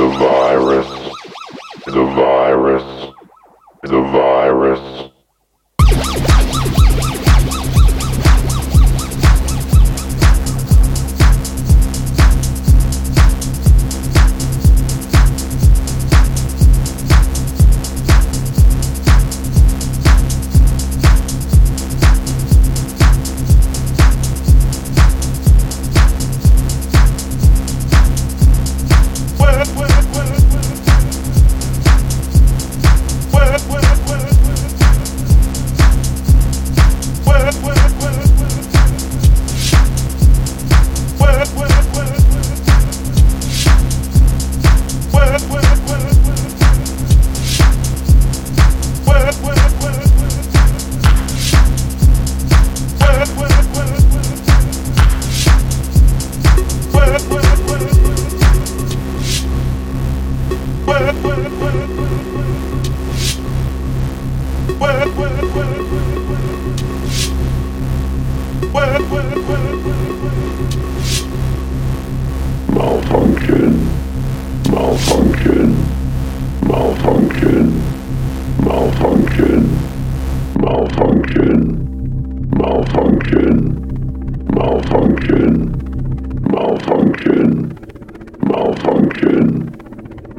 The virus. Malfunction.